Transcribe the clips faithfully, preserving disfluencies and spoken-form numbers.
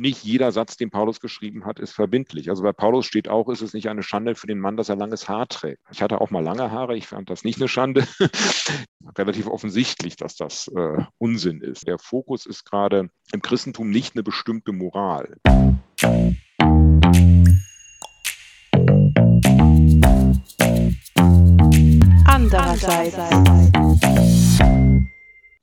nicht jeder Satz, den Paulus geschrieben hat, ist verbindlich. Also bei Paulus steht auch, ist es nicht eine Schande für den Mann, dass er langes Haar trägt. Ich hatte auch mal lange Haare, ich fand das nicht eine Schande. Relativ offensichtlich, dass das äh, Unsinn ist. Der Fokus ist gerade im Christentum nicht eine bestimmte Moral. Andererseits.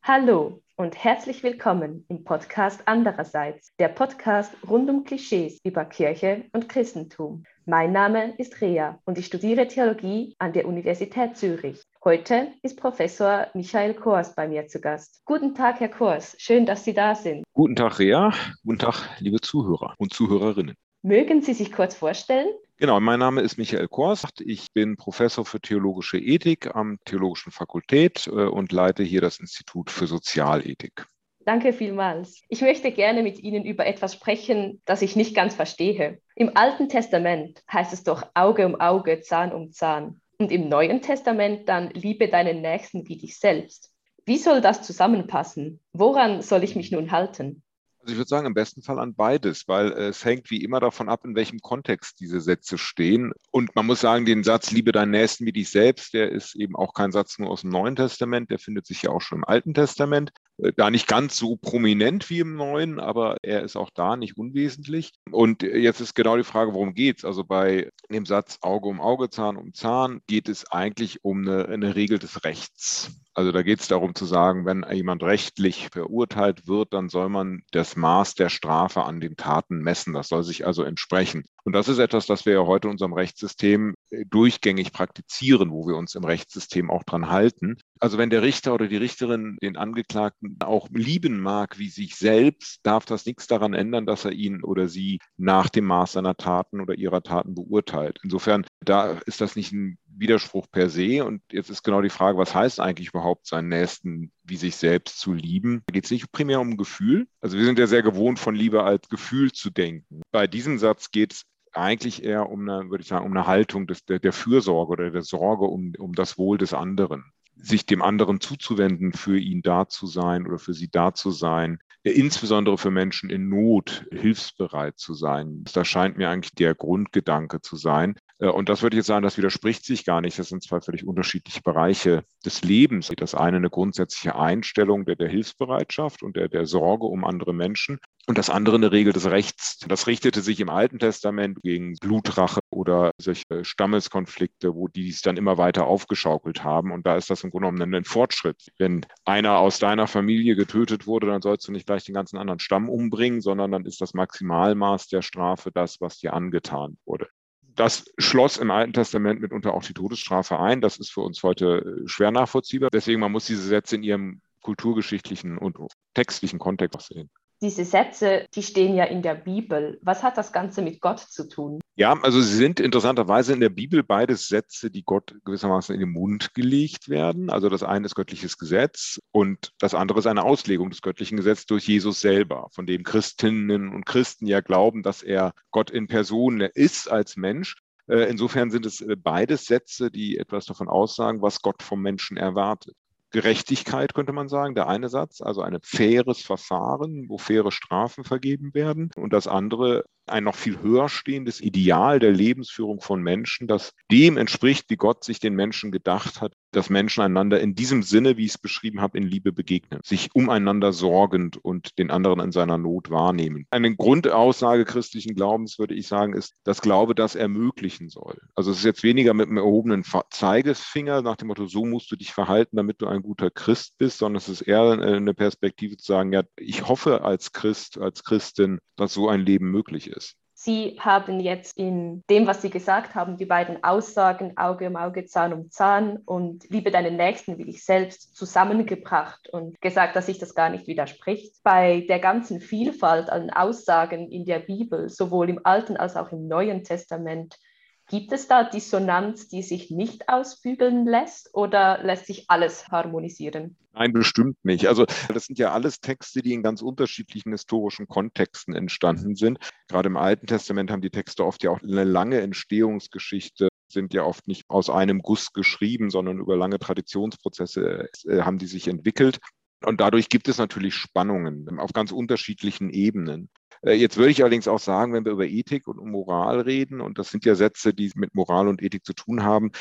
Hallo und herzlich willkommen im Podcast Andererseits, der Podcast rund um Klischees über Kirche und Christentum. Mein Name ist Rea und ich studiere Theologie an der Universität Zürich. Heute ist Professor Michael Korst bei mir zu Gast. Guten Tag, Herr Korst, schön, dass Sie da sind. Guten Tag, Rea. Guten Tag, liebe Zuhörer und Zuhörerinnen. Mögen Sie sich kurz vorstellen? Genau, mein Name ist Michael Korst. Ich bin Professor für theologische Ethik am Theologischen Fakultät und leite hier das Institut für Sozialethik. Danke vielmals. Ich möchte gerne mit Ihnen über etwas sprechen, das ich nicht ganz verstehe. Im Alten Testament heißt es doch Auge um Auge, Zahn um Zahn. Und im Neuen Testament dann liebe deinen Nächsten wie dich selbst. Wie soll das zusammenpassen? Woran soll ich mich nun halten? Also ich würde sagen, im besten Fall an beides, weil es hängt wie immer davon ab, in welchem Kontext diese Sätze stehen. Und man muss sagen, den Satz, liebe deinen Nächsten wie dich selbst, der ist eben auch kein Satz nur aus dem Neuen Testament, der findet sich ja auch schon im Alten Testament. Da nicht ganz so prominent wie im Neuen, aber er ist auch da nicht unwesentlich. Und jetzt ist genau die Frage, worum geht's? Also bei dem Satz Auge um Auge, Zahn um Zahn geht es eigentlich um eine, eine Regel des Rechts. Also da geht es darum zu sagen, wenn jemand rechtlich verurteilt wird, dann soll man das Maß der Strafe an den Taten messen. Das soll sich also entsprechen. Und das ist etwas, das wir ja heute in unserem Rechtssystem durchgängig praktizieren, wo wir uns im Rechtssystem auch dran halten. Also wenn der Richter oder die Richterin den Angeklagten auch lieben mag wie sich selbst, darf das nichts daran ändern, dass er ihn oder sie nach dem Maß seiner Taten oder ihrer Taten beurteilt. Insofern, da ist das nicht ein Widerspruch per se. Und jetzt ist genau die Frage, was heißt eigentlich überhaupt, seinen Nächsten wie sich selbst zu lieben? Da geht es nicht primär um ein Gefühl. Also wir sind ja sehr gewohnt, von Liebe als Gefühl zu denken. Bei diesem Satz geht es eigentlich eher um eine, würde ich sagen, um eine Haltung des, der, der Fürsorge oder der Sorge um, um das Wohl des anderen. Sich dem anderen zuzuwenden, für ihn da zu sein oder für sie da zu sein, insbesondere für Menschen in Not hilfsbereit zu sein. Das scheint mir eigentlich der Grundgedanke zu sein. Und das würde ich jetzt sagen, das widerspricht sich gar nicht. Das sind zwei völlig unterschiedliche Bereiche des Lebens. Das eine eine grundsätzliche Einstellung der, der Hilfsbereitschaft und der, der Sorge um andere Menschen. Und das andere eine Regel des Rechts. Das richtete sich im Alten Testament gegen Blutrache oder solche Stammeskonflikte, wo die es dann immer weiter aufgeschaukelt haben. Und da ist das im Grunde genommen ein Fortschritt. Wenn einer aus deiner Familie getötet wurde, dann sollst du nicht gleich den ganzen anderen Stamm umbringen, sondern dann ist das Maximalmaß der Strafe das, was dir angetan wurde. Das schloss im Alten Testament mitunter auch die Todesstrafe ein. Das ist für uns heute schwer nachvollziehbar. Deswegen, man muss diese Sätze in ihrem kulturgeschichtlichen und textlichen Kontext sehen. Diese Sätze, die stehen ja in der Bibel. Was hat das Ganze mit Gott zu tun? Ja, also sie sind interessanterweise in der Bibel beides Sätze, die Gott gewissermaßen in den Mund gelegt werden. Also das eine ist göttliches Gesetz und das andere ist eine Auslegung des göttlichen Gesetzes durch Jesus selber, von dem Christinnen und Christen ja glauben, dass er Gott in Person ist als Mensch. Insofern sind es beides Sätze, die etwas davon aussagen, was Gott vom Menschen erwartet. Gerechtigkeit, könnte man sagen, der eine Satz, also ein faires Verfahren, wo faire Strafen vergeben werden. Und das andere, ein noch viel höher stehendes Ideal der Lebensführung von Menschen, das dem entspricht, wie Gott sich den Menschen gedacht hat, dass Menschen einander in diesem Sinne, wie ich es beschrieben habe, in Liebe begegnen, sich umeinander sorgend und den anderen in seiner Not wahrnehmen. Eine Grundaussage christlichen Glaubens, würde ich sagen, ist, dass Glaube das ermöglichen soll. Also es ist jetzt weniger mit einem erhobenen Zeigefinger nach dem Motto, so musst du dich verhalten, damit du ein guter Christ bist, sondern es ist eher eine Perspektive zu sagen, ja, ich hoffe als Christ, als Christin, dass so ein Leben möglich ist. Sie haben jetzt in dem, was Sie gesagt haben, die beiden Aussagen Auge um Auge, Zahn um Zahn und Liebe deinen Nächsten wie dich selbst zusammengebracht und gesagt, dass sich das gar nicht widerspricht. Bei der ganzen Vielfalt an Aussagen in der Bibel, sowohl im Alten als auch im Neuen Testament, gibt es da Dissonanz, die sich nicht ausbügeln lässt oder lässt sich alles harmonisieren? Nein, bestimmt nicht. Also das sind ja alles Texte, die in ganz unterschiedlichen historischen Kontexten entstanden sind. Gerade im Alten Testament haben die Texte oft ja auch eine lange Entstehungsgeschichte, sind ja oft nicht aus einem Guss geschrieben, sondern über lange Traditionsprozesse haben die sich entwickelt. Und dadurch gibt es natürlich Spannungen auf ganz unterschiedlichen Ebenen. Jetzt würde ich allerdings auch sagen, wenn wir über Ethik und Moral reden, und das sind ja Sätze, die mit Moral und Ethik zu tun haben,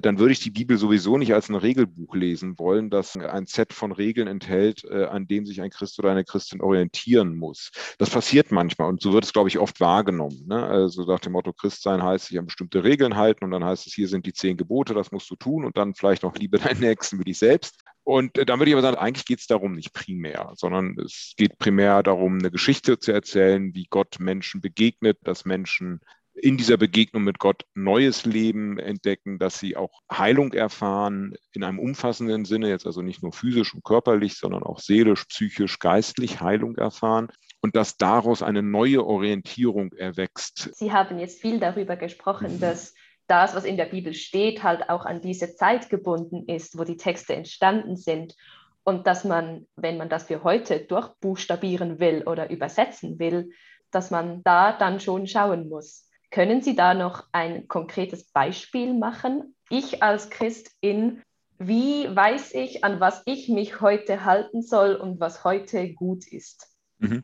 dann würde ich die Bibel sowieso nicht als ein Regelbuch lesen wollen, das ein Set von Regeln enthält, an dem sich ein Christ oder eine Christin orientieren muss. Das passiert manchmal und so wird es, glaube ich, oft wahrgenommen. Ne? Also nach dem Motto, Christsein heißt, sich an bestimmte Regeln halten, und dann heißt es, hier sind die zehn Gebote, das musst du tun, und dann vielleicht noch Liebe deinen Nächsten wie dich selbst. Und dann würde ich aber sagen, eigentlich geht es darum nicht primär, sondern es geht primär darum, eine Geschichte zu erzählen, wie Gott Menschen begegnet, dass Menschen in dieser Begegnung mit Gott neues Leben entdecken, dass sie auch Heilung erfahren in einem umfassenden Sinne, jetzt also nicht nur physisch und körperlich, sondern auch seelisch, psychisch, geistlich Heilung erfahren und dass daraus eine neue Orientierung erwächst. Sie haben jetzt viel darüber gesprochen, mhm. dass das, was in der Bibel steht, halt auch an diese Zeit gebunden ist, wo die Texte entstanden sind. Und dass man, wenn man das für heute durchbuchstabieren will oder übersetzen will, dass man da dann schon schauen muss. Können Sie da noch ein konkretes Beispiel machen? Ich als Christin, wie weiß ich, an was ich mich heute halten soll und was heute gut ist?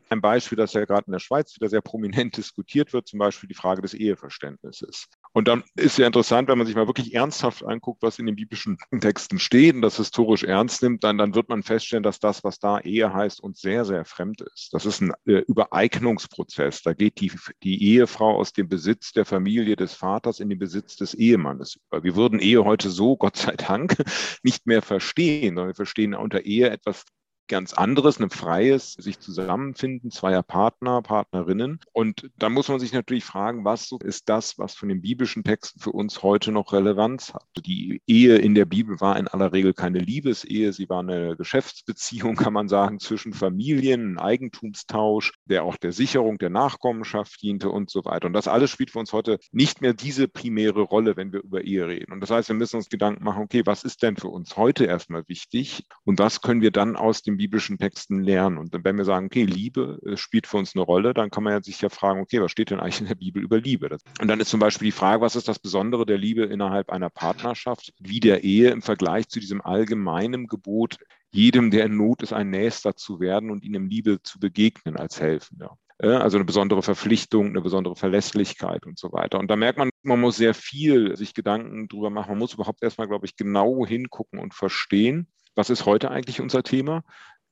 Ein Beispiel, das ja gerade in der Schweiz wieder sehr prominent diskutiert wird, zum Beispiel die Frage des Eheverständnisses. Und dann ist ja interessant, wenn man sich mal wirklich ernsthaft anguckt, was in den biblischen Texten steht und das historisch ernst nimmt, dann, dann wird man feststellen, dass das, was da Ehe heißt, uns sehr, sehr fremd ist. Das ist ein äh, Übereignungsprozess. Da geht die, die Ehefrau aus dem Besitz der Familie des Vaters in den Besitz des Ehemannes über. Wir würden Ehe heute so, Gott sei Dank, nicht mehr verstehen, sondern wir verstehen unter Ehe etwas ganz anderes, ein freies sich zusammenfinden zweier Partner, Partnerinnen. Und da muss man sich natürlich fragen, was ist das, was von den biblischen Texten für uns heute noch Relevanz hat? Die Ehe in der Bibel war in aller Regel keine Liebesehe, sie war eine Geschäftsbeziehung, kann man sagen, zwischen Familien, ein Eigentumstausch, der auch der Sicherung der Nachkommenschaft diente und so weiter. Und das alles spielt für uns heute nicht mehr diese primäre Rolle, wenn wir über Ehe reden. Und das heißt, wir müssen uns Gedanken machen, okay, was ist denn für uns heute erstmal wichtig und was können wir dann aus dem biblischen Texten lernen. Und wenn wir sagen, okay, Liebe spielt für uns eine Rolle, dann kann man sich ja fragen, okay, was steht denn eigentlich in der Bibel über Liebe? Und dann ist zum Beispiel die Frage, was ist das Besondere der Liebe innerhalb einer Partnerschaft, wie der Ehe im Vergleich zu diesem allgemeinen Gebot, jedem, der in Not ist, ein Nächster zu werden und ihm in Liebe zu begegnen als Helfender. Also eine besondere Verpflichtung, eine besondere Verlässlichkeit und so weiter. Und da merkt man, man muss sehr viel sich Gedanken drüber machen. Man muss überhaupt erstmal, glaube ich, genau hingucken und verstehen, was ist heute eigentlich unser Thema?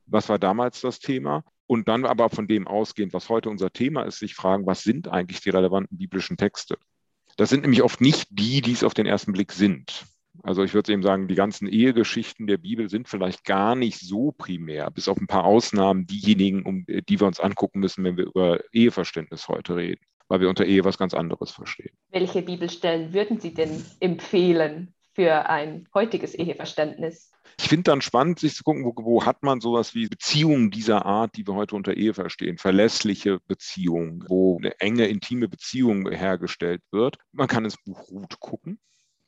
Was war damals das Thema? Und dann aber von dem ausgehend, was heute unser Thema ist, sich fragen, was sind eigentlich die relevanten biblischen Texte? Das sind nämlich oft nicht die, die es auf den ersten Blick sind. Also ich würde eben sagen, die ganzen Ehegeschichten der Bibel sind vielleicht gar nicht so primär, bis auf ein paar Ausnahmen, diejenigen, um die wir uns angucken müssen, wenn wir über Eheverständnis heute reden, weil wir unter Ehe was ganz anderes verstehen. Welche Bibelstellen würden Sie denn empfehlen für ein heutiges Eheverständnis? Ich finde dann spannend, sich zu gucken, wo, wo hat man sowas wie Beziehungen dieser Art, die wir heute unter Ehe verstehen, verlässliche Beziehungen, wo eine enge, intime Beziehung hergestellt wird. Man kann ins Buch Ruth gucken.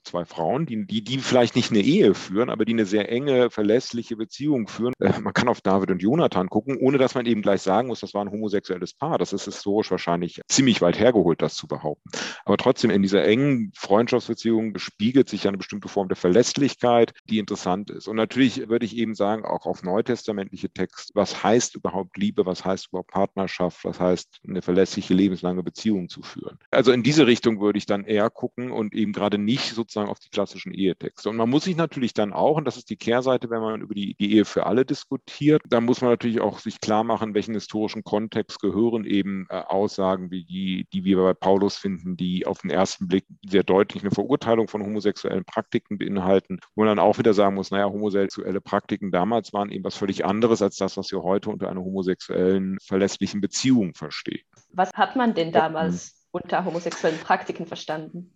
Zwei Frauen, die, die, die vielleicht nicht eine Ehe führen, aber die eine sehr enge, verlässliche Beziehung führen. Äh, man kann auf David und Jonathan gucken, ohne dass man eben gleich sagen muss, das war ein homosexuelles Paar. Das ist historisch wahrscheinlich ziemlich weit hergeholt, das zu behaupten. Aber trotzdem, in dieser engen Freundschaftsbeziehung spiegelt sich ja eine bestimmte Form der Verlässlichkeit, die interessant ist. Und natürlich würde ich eben sagen, auch auf neutestamentliche Texte, was heißt überhaupt Liebe, was heißt überhaupt Partnerschaft, was heißt eine verlässliche, lebenslange Beziehung zu führen. Also in diese Richtung würde ich dann eher gucken und eben gerade nicht sozusagen auf die klassischen Ehetexte. Und man muss sich natürlich dann auch, und das ist die Kehrseite, wenn man über die, die Ehe für alle diskutiert, da muss man natürlich auch sich klar machen, welchen historischen Kontext gehören eben äh, Aussagen wie die, die wir bei Paulus finden, die auf den ersten Blick sehr deutlich eine Verurteilung von homosexuellen Praktiken beinhalten, wo man dann auch wieder sagen muss, naja, homosexuelle Praktiken damals waren eben was völlig anderes als das, was wir heute unter einer homosexuellen, verlässlichen Beziehung verstehen. Was hat man denn damals ja. unter homosexuellen Praktiken verstanden?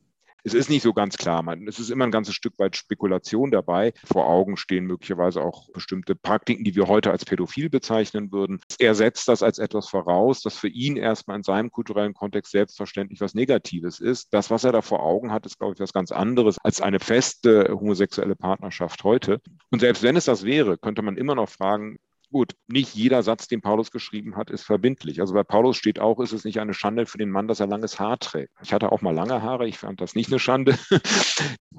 Es ist nicht so ganz klar, man, es ist immer ein ganzes Stück weit Spekulation dabei. Vor Augen stehen möglicherweise auch bestimmte Praktiken, die wir heute als pädophil bezeichnen würden. Er setzt das als etwas voraus, das für ihn erstmal in seinem kulturellen Kontext selbstverständlich was Negatives ist. Das, was er da vor Augen hat, ist, glaube ich, was ganz anderes als eine feste homosexuelle Partnerschaft heute. Und selbst wenn es das wäre, könnte man immer noch fragen, Gut, nicht jeder Satz, den Paulus geschrieben hat, ist verbindlich. Also bei Paulus steht auch, ist es nicht eine Schande für den Mann, dass er langes Haar trägt. Ich hatte auch mal lange Haare, ich fand das nicht eine Schande.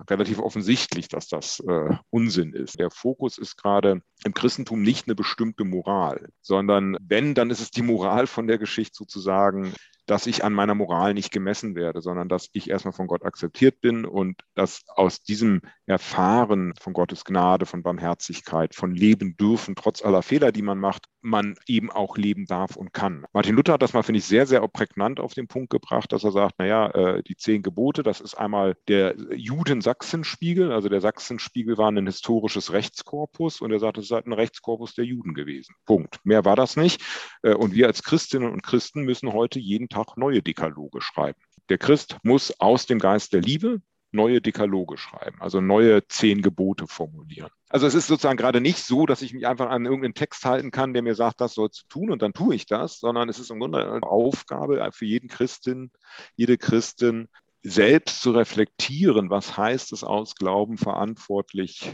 Relativ offensichtlich, dass das äh, Unsinn ist. Der Fokus ist gerade im Christentum nicht eine bestimmte Moral, sondern wenn, dann ist es die Moral von der Geschichte sozusagen, dass ich an meiner Moral nicht gemessen werde, sondern dass ich erstmal von Gott akzeptiert bin und dass aus diesem Erfahren von Gottes Gnade, von Barmherzigkeit, von Leben dürfen, trotz aller Fehler, die man macht, man eben auch leben darf und kann. Martin Luther hat das mal, finde ich, sehr, sehr prägnant auf den Punkt gebracht, dass er sagt, naja, die zehn Gebote, das ist einmal der Juden-Sachsenspiegel, also der Sachsenspiegel war ein historisches Rechtskorpus und er sagt, es ist halt ein Rechtskorpus der Juden gewesen. Punkt. Mehr war das nicht. Und wir als Christinnen und Christen müssen heute jeden Tag neue Dekaloge schreiben. Der Christ muss aus dem Geist der Liebe neue Dekaloge schreiben, also neue zehn Gebote formulieren. Also es ist sozusagen gerade nicht so, dass ich mich einfach an irgendeinen Text halten kann, der mir sagt, das sollst du tun und dann tue ich das, sondern es ist im Grunde eine Aufgabe für jeden Christin, jede Christin, selbst zu reflektieren, was heißt es aus Glauben verantwortlich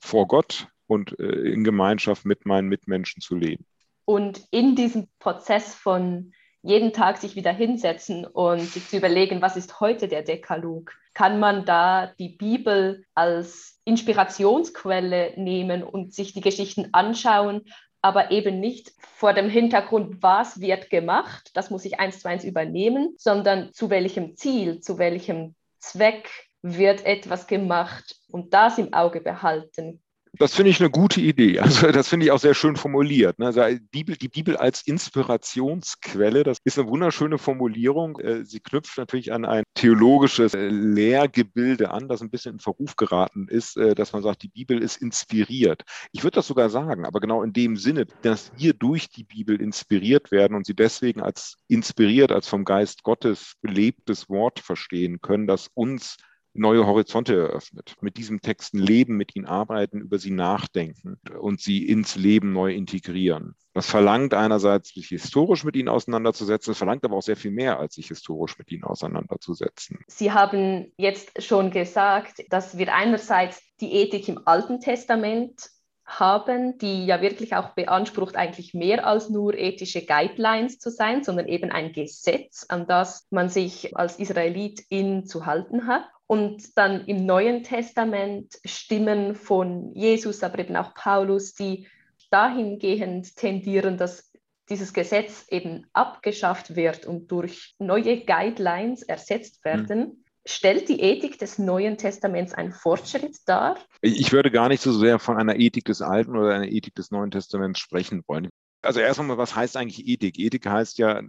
vor Gott und in Gemeinschaft mit meinen Mitmenschen zu leben. Und in diesem Prozess von jeden Tag sich wieder hinsetzen und sich zu überlegen, was ist heute der Dekalog? Kann man da die Bibel als Inspirationsquelle nehmen und sich die Geschichten anschauen, aber eben nicht vor dem Hintergrund, was wird gemacht, das muss ich eins zu eins übernehmen, sondern zu welchem Ziel, zu welchem Zweck wird etwas gemacht und das im Auge behalten. Das finde ich eine gute Idee. Also das finde ich auch sehr schön formuliert. Also die Bibel, die Bibel als Inspirationsquelle, das ist eine wunderschöne Formulierung. Sie knüpft natürlich an ein theologisches Lehrgebilde an, das ein bisschen in Verruf geraten ist, dass man sagt, die Bibel ist inspiriert. Ich würde das sogar sagen, aber genau in dem Sinne, dass wir durch die Bibel inspiriert werden und sie deswegen als inspiriert, als vom Geist Gottes belebtes Wort verstehen können, das uns neue Horizonte eröffnet. Mit diesen Texten leben, mit ihnen arbeiten, über sie nachdenken und sie ins Leben neu integrieren. Das verlangt einerseits, sich historisch mit ihnen auseinanderzusetzen, es verlangt aber auch sehr viel mehr, als sich historisch mit ihnen auseinanderzusetzen. Sie haben jetzt schon gesagt, dass wir einerseits die Ethik im Alten Testament haben, die ja wirklich auch beansprucht, eigentlich mehr als nur ethische Guidelines zu sein, sondern eben ein Gesetz, an das man sich als Israelitin zu halten hat. Und dann im Neuen Testament Stimmen von Jesus, aber eben auch Paulus, die dahingehend tendieren, dass dieses Gesetz eben abgeschafft wird und durch neue Guidelines ersetzt werden. Mhm. Stellt die Ethik des Neuen Testaments einen Fortschritt dar? Ich würde gar nicht so sehr von einer Ethik des Alten oder einer Ethik des Neuen Testaments sprechen wollen. Also erst einmal, was heißt eigentlich Ethik? Ethik heißt ja,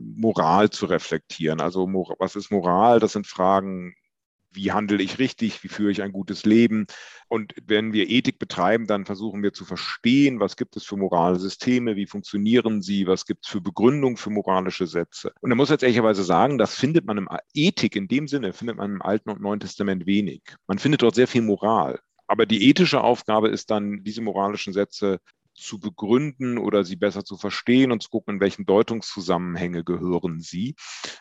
Moral zu reflektieren. Also was ist Moral? Das sind Fragen, wie handle ich richtig? Wie führe ich ein gutes Leben? Und wenn wir Ethik betreiben, dann versuchen wir zu verstehen, was gibt es für moralische Systeme? Wie funktionieren sie? Was gibt es für Begründung für moralische Sätze? Und da muss jetzt ehrlicherweise sagen, das findet man im Ethik in dem Sinne, findet man im Alten und Neuen Testament wenig. Man findet dort sehr viel Moral. Aber die ethische Aufgabe ist dann, diese moralischen Sätze zu begründen oder sie besser zu verstehen und zu gucken, in welchen Deutungszusammenhänge gehören sie.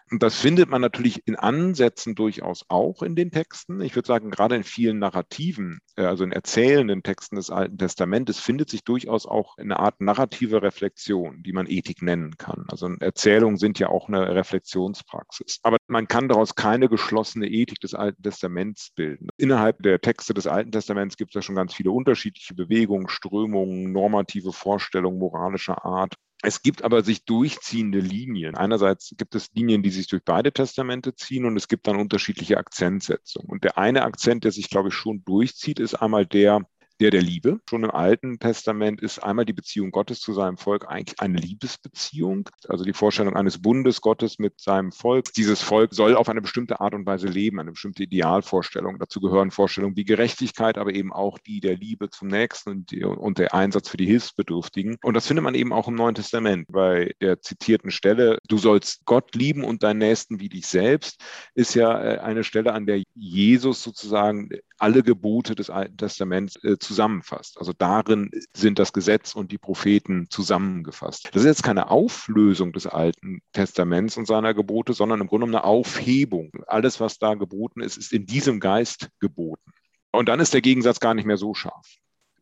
Und das findet man natürlich in Ansätzen durchaus auch in den Texten. Ich würde sagen, gerade in vielen Narrativen, also in erzählenden Texten des Alten Testamentes, findet sich durchaus auch eine Art narrative Reflexion, die man Ethik nennen kann. Also Erzählungen sind ja auch eine Reflexionspraxis. Aber man kann daraus keine geschlossene Ethik des Alten Testaments bilden. Innerhalb der Texte des Alten Testaments gibt es ja schon ganz viele unterschiedliche Bewegungen, Strömungen, Normative Vorstellung moralischer Art. Es gibt aber sich durchziehende Linien. Einerseits gibt es Linien, die sich durch beide Testamente ziehen und es gibt dann unterschiedliche Akzentsetzungen. Und der eine Akzent, der sich, glaube ich, schon durchzieht, ist einmal der, der der Liebe. Schon im Alten Testament ist einmal die Beziehung Gottes zu seinem Volk eigentlich eine Liebesbeziehung, also die Vorstellung eines Bundes Gottes mit seinem Volk. Dieses Volk soll auf eine bestimmte Art und Weise leben, eine bestimmte Idealvorstellung. Dazu gehören Vorstellungen wie Gerechtigkeit, aber eben auch die der Liebe zum Nächsten und der Einsatz für die Hilfsbedürftigen. Und das findet man eben auch im Neuen Testament. Bei der zitierten Stelle, du sollst Gott lieben und deinen Nächsten wie dich selbst, ist ja eine Stelle, an der Jesus sozusagen alle Gebote des Alten Testaments äh, zusammenfasst. Also darin sind das Gesetz und die Propheten zusammengefasst. Das ist jetzt keine Auflösung des Alten Testaments und seiner Gebote, sondern im Grunde eine Aufhebung. Alles, was da geboten ist, ist in diesem Geist geboten. Und dann ist der Gegensatz gar nicht mehr so scharf.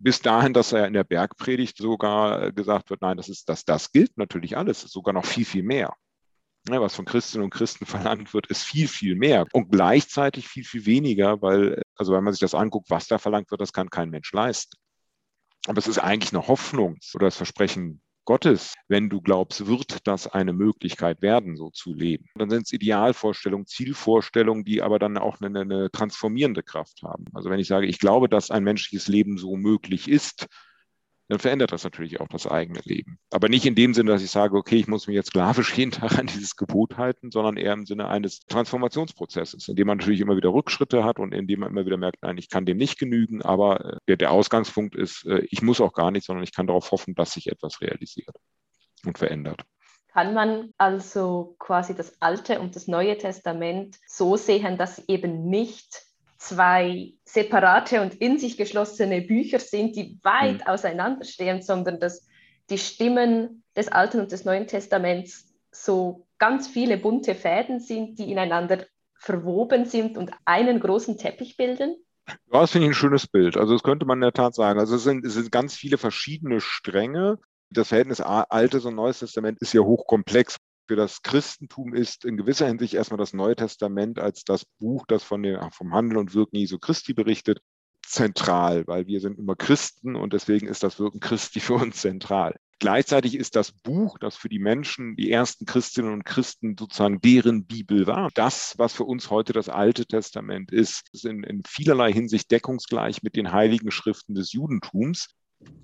bis dahin, dass er in der Bergpredigt sogar gesagt wird, nein, das ist das, das gilt natürlich alles, sogar noch viel, viel mehr. Was von Christinnen und Christen verlangt wird, ist viel, viel mehr und gleichzeitig viel, viel weniger, weil, also wenn man sich das anguckt, was da verlangt wird, das kann kein Mensch leisten. Aber es ist eigentlich eine Hoffnung oder das Versprechen Gottes, wenn du glaubst, wird das eine Möglichkeit werden, so zu leben. Dann sind es Idealvorstellungen, Zielvorstellungen, die aber dann auch eine, eine transformierende Kraft haben. Also wenn ich sage, ich glaube, dass ein menschliches Leben so möglich ist, dann verändert das natürlich auch das eigene Leben. Aber nicht in dem Sinne, dass ich sage, okay, ich muss mich jetzt sklavisch jeden Tag an dieses Gebot halten, sondern eher im Sinne eines Transformationsprozesses, in dem man natürlich immer wieder Rückschritte hat und in dem man immer wieder merkt, nein, ich kann dem nicht genügen, aber der, der Ausgangspunkt ist, ich muss auch gar nicht, sondern ich kann darauf hoffen, dass sich etwas realisiert und verändert. Kann man also quasi das Alte und das Neue Testament so sehen, dass eben nicht zwei separate und in sich geschlossene Bücher sind, die weit mhm. auseinanderstehen, sondern dass die Stimmen des Alten und des Neuen Testaments so ganz viele bunte Fäden sind, die ineinander verwoben sind und einen großen Teppich bilden? Ja, das finde ich ein schönes Bild. Also das könnte man in der Tat sagen. Also es sind, es sind ganz viele verschiedene Stränge. Das Verhältnis Altes und Neues Testament ist ja hochkomplex. Für das Christentum ist in gewisser Hinsicht erstmal das Neue Testament als das Buch, das von der, vom Handeln und Wirken Jesu Christi berichtet, zentral, weil wir sind immer Christen und deswegen ist das Wirken Christi für uns zentral. Gleichzeitig ist das Buch, das für die Menschen, die ersten Christinnen und Christen sozusagen deren Bibel war, das, was für uns heute das Alte Testament ist, ist in, in vielerlei Hinsicht deckungsgleich mit den Heiligen Schriften des Judentums.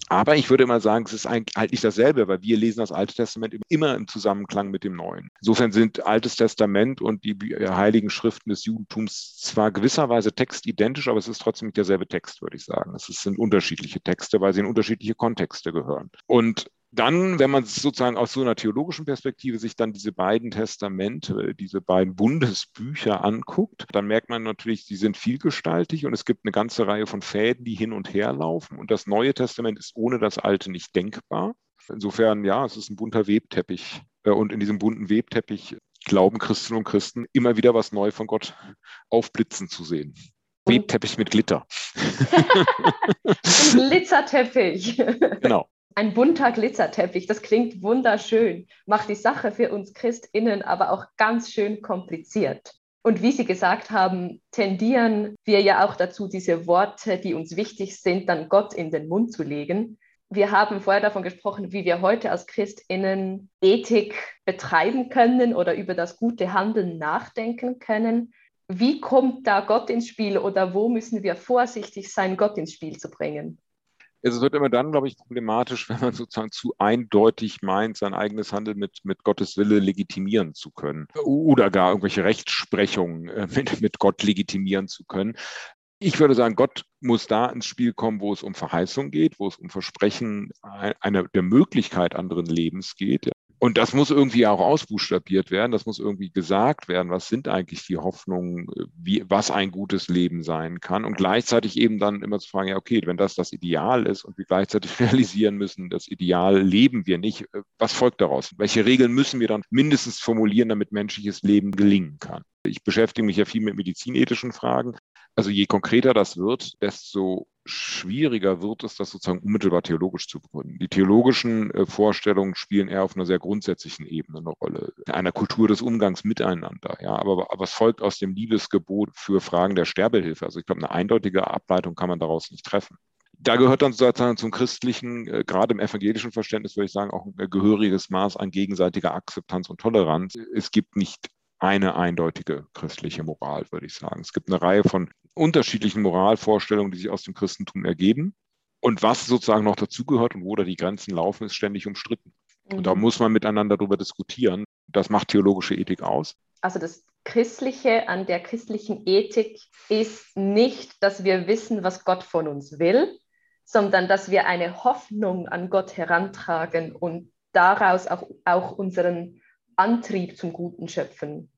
Aber ich würde immer sagen, es ist eigentlich halt nicht dasselbe, weil wir lesen das Alte Testament immer im Zusammenklang mit dem Neuen. Insofern sind Altes Testament und die Heiligen Schriften des Judentums zwar gewisserweise textidentisch, aber es ist trotzdem nicht derselbe Text, würde ich sagen. Es sind unterschiedliche Texte, weil sie in unterschiedliche Kontexte gehören. Und dann, wenn man sozusagen aus so einer theologischen Perspektive sich dann diese beiden Testamente, diese beiden Bundesbücher anguckt, dann merkt man natürlich, sie sind vielgestaltig und es gibt eine ganze Reihe von Fäden, die hin und her laufen. Und das Neue Testament ist ohne das Alte nicht denkbar. Insofern, ja, es ist ein bunter Webteppich. Und in diesem bunten Webteppich glauben Christinnen und Christen, immer wieder was Neues von Gott aufblitzen zu sehen. Webteppich mit Glitter. Ein Glitzerteppich. Genau. Ein bunter Glitzerteppich, das klingt wunderschön, macht die Sache für uns ChristInnen aber auch ganz schön kompliziert. Und wie Sie gesagt haben, tendieren wir ja auch dazu, diese Worte, die uns wichtig sind, dann Gott in den Mund zu legen. Wir haben vorher davon gesprochen, wie wir heute als ChristInnen Ethik betreiben können oder über das gute Handeln nachdenken können. Wie kommt da Gott ins Spiel oder wo müssen wir vorsichtig sein, Gott ins Spiel zu bringen? Es wird immer dann, glaube ich, problematisch, wenn man sozusagen zu eindeutig meint, sein eigenes Handeln mit, mit Gottes Wille legitimieren zu können oder gar irgendwelche Rechtsprechungen mit, mit Gott legitimieren zu können. Ich würde sagen, Gott muss da ins Spiel kommen, wo es um Verheißung geht, wo es um Versprechen einer der Möglichkeit anderen Lebens geht. Und das muss irgendwie auch ausbuchstabiert werden, das muss irgendwie gesagt werden, was sind eigentlich die Hoffnungen, wie, was ein gutes Leben sein kann und gleichzeitig eben dann immer zu fragen, ja okay, wenn das das Ideal ist und wir gleichzeitig realisieren müssen, das Ideal leben wir nicht, was folgt daraus? Welche Regeln müssen wir dann mindestens formulieren, damit menschliches Leben gelingen kann? Ich beschäftige mich ja viel mit medizinethischen Fragen. Also je konkreter das wird, desto schwieriger wird es, das sozusagen unmittelbar theologisch zu begründen. Die theologischen Vorstellungen spielen eher auf einer sehr grundsätzlichen Ebene eine Rolle, einer Kultur des Umgangs miteinander. Ja, aber was folgt aus dem Liebesgebot für Fragen der Sterbehilfe? Also ich glaube, eine eindeutige Ableitung kann man daraus nicht treffen. Da gehört dann sozusagen zum christlichen, gerade im evangelischen Verständnis, würde ich sagen, auch ein gehöriges Maß an gegenseitiger Akzeptanz und Toleranz. Es gibt nicht eine eindeutige christliche Moral, würde ich sagen. Es gibt eine Reihe von unterschiedlichen Moralvorstellungen, die sich aus dem Christentum ergeben. Und was sozusagen noch dazugehört und wo da die Grenzen laufen, ist ständig umstritten. Mhm. Und da muss man miteinander darüber diskutieren. Das macht theologische Ethik aus. Also das Christliche an der christlichen Ethik ist nicht, dass wir wissen, was Gott von uns will, sondern dass wir eine Hoffnung an Gott herantragen und daraus auch, auch unseren Antrieb zum Guten schöpfen.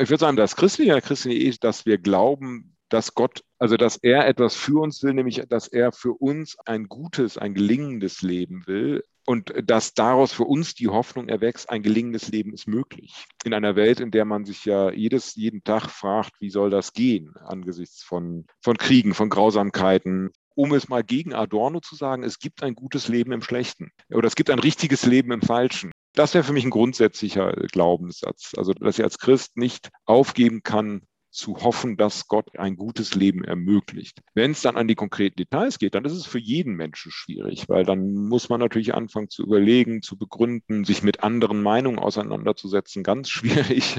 Ich würde sagen, das Christliche an der christlichen Ethik, dass wir glauben, dass Gott, also dass er etwas für uns will, nämlich dass er für uns ein gutes, ein gelingendes Leben will und dass daraus für uns die Hoffnung erwächst, ein gelingendes Leben ist möglich. In einer Welt, in der man sich ja jedes, jeden Tag fragt, wie soll das gehen angesichts von, von Kriegen, von Grausamkeiten, um es mal gegen Adorno zu sagen, es gibt ein gutes Leben im Schlechten oder es gibt ein richtiges Leben im Falschen. Das wäre für mich ein grundsätzlicher Glaubenssatz, also dass ich als Christ nicht aufgeben kann, zu hoffen, dass Gott ein gutes Leben ermöglicht. Wenn es dann an die konkreten Details geht, dann ist es für jeden Menschen schwierig, weil dann muss man natürlich anfangen zu überlegen, zu begründen, sich mit anderen Meinungen auseinanderzusetzen. Ganz schwierig,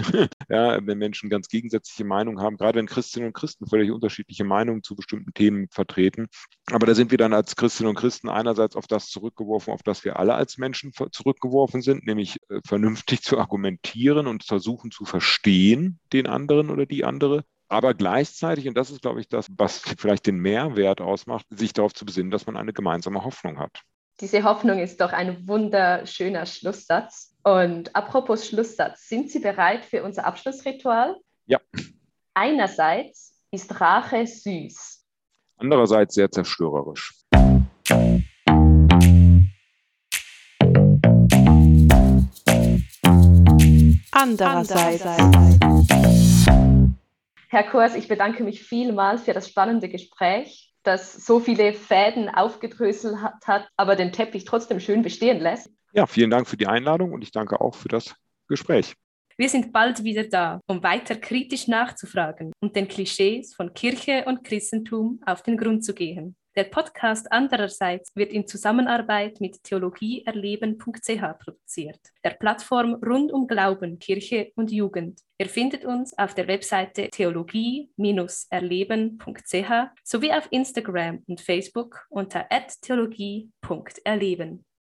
ja, wenn Menschen ganz gegensätzliche Meinungen haben, gerade wenn Christinnen und Christen völlig unterschiedliche Meinungen zu bestimmten Themen vertreten. Aber da sind wir dann als Christinnen und Christen einerseits auf das zurückgeworfen, auf das wir alle als Menschen zurückgeworfen sind, nämlich vernünftig zu argumentieren und versuchen zu verstehen, den anderen oder die andere. Aber gleichzeitig, und das ist, glaube ich, das, was vielleicht den Mehrwert ausmacht, sich darauf zu besinnen, dass man eine gemeinsame Hoffnung hat. Diese Hoffnung ist doch ein wunderschöner Schlusssatz. Und apropos Schlusssatz, sind Sie bereit für unser Abschlussritual? Ja. Einerseits ist Rache süß. Andererseits sehr zerstörerisch. Andererseits. Herr Korst, ich bedanke mich vielmals für das spannende Gespräch, das so viele Fäden aufgedröselt hat, aber den Teppich trotzdem schön bestehen lässt. Ja, vielen Dank für die Einladung und ich danke auch für das Gespräch. Wir sind bald wieder da, um weiter kritisch nachzufragen und den Klischees von Kirche und Christentum auf den Grund zu gehen. Der Podcast Andererseits wird in Zusammenarbeit mit theologie erleben punkt c h produziert, der Plattform rund um Glauben, Kirche und Jugend. Ihr findet uns auf der Webseite theologie erleben punkt c h sowie auf Instagram und Facebook unter at theologie punkt erleben.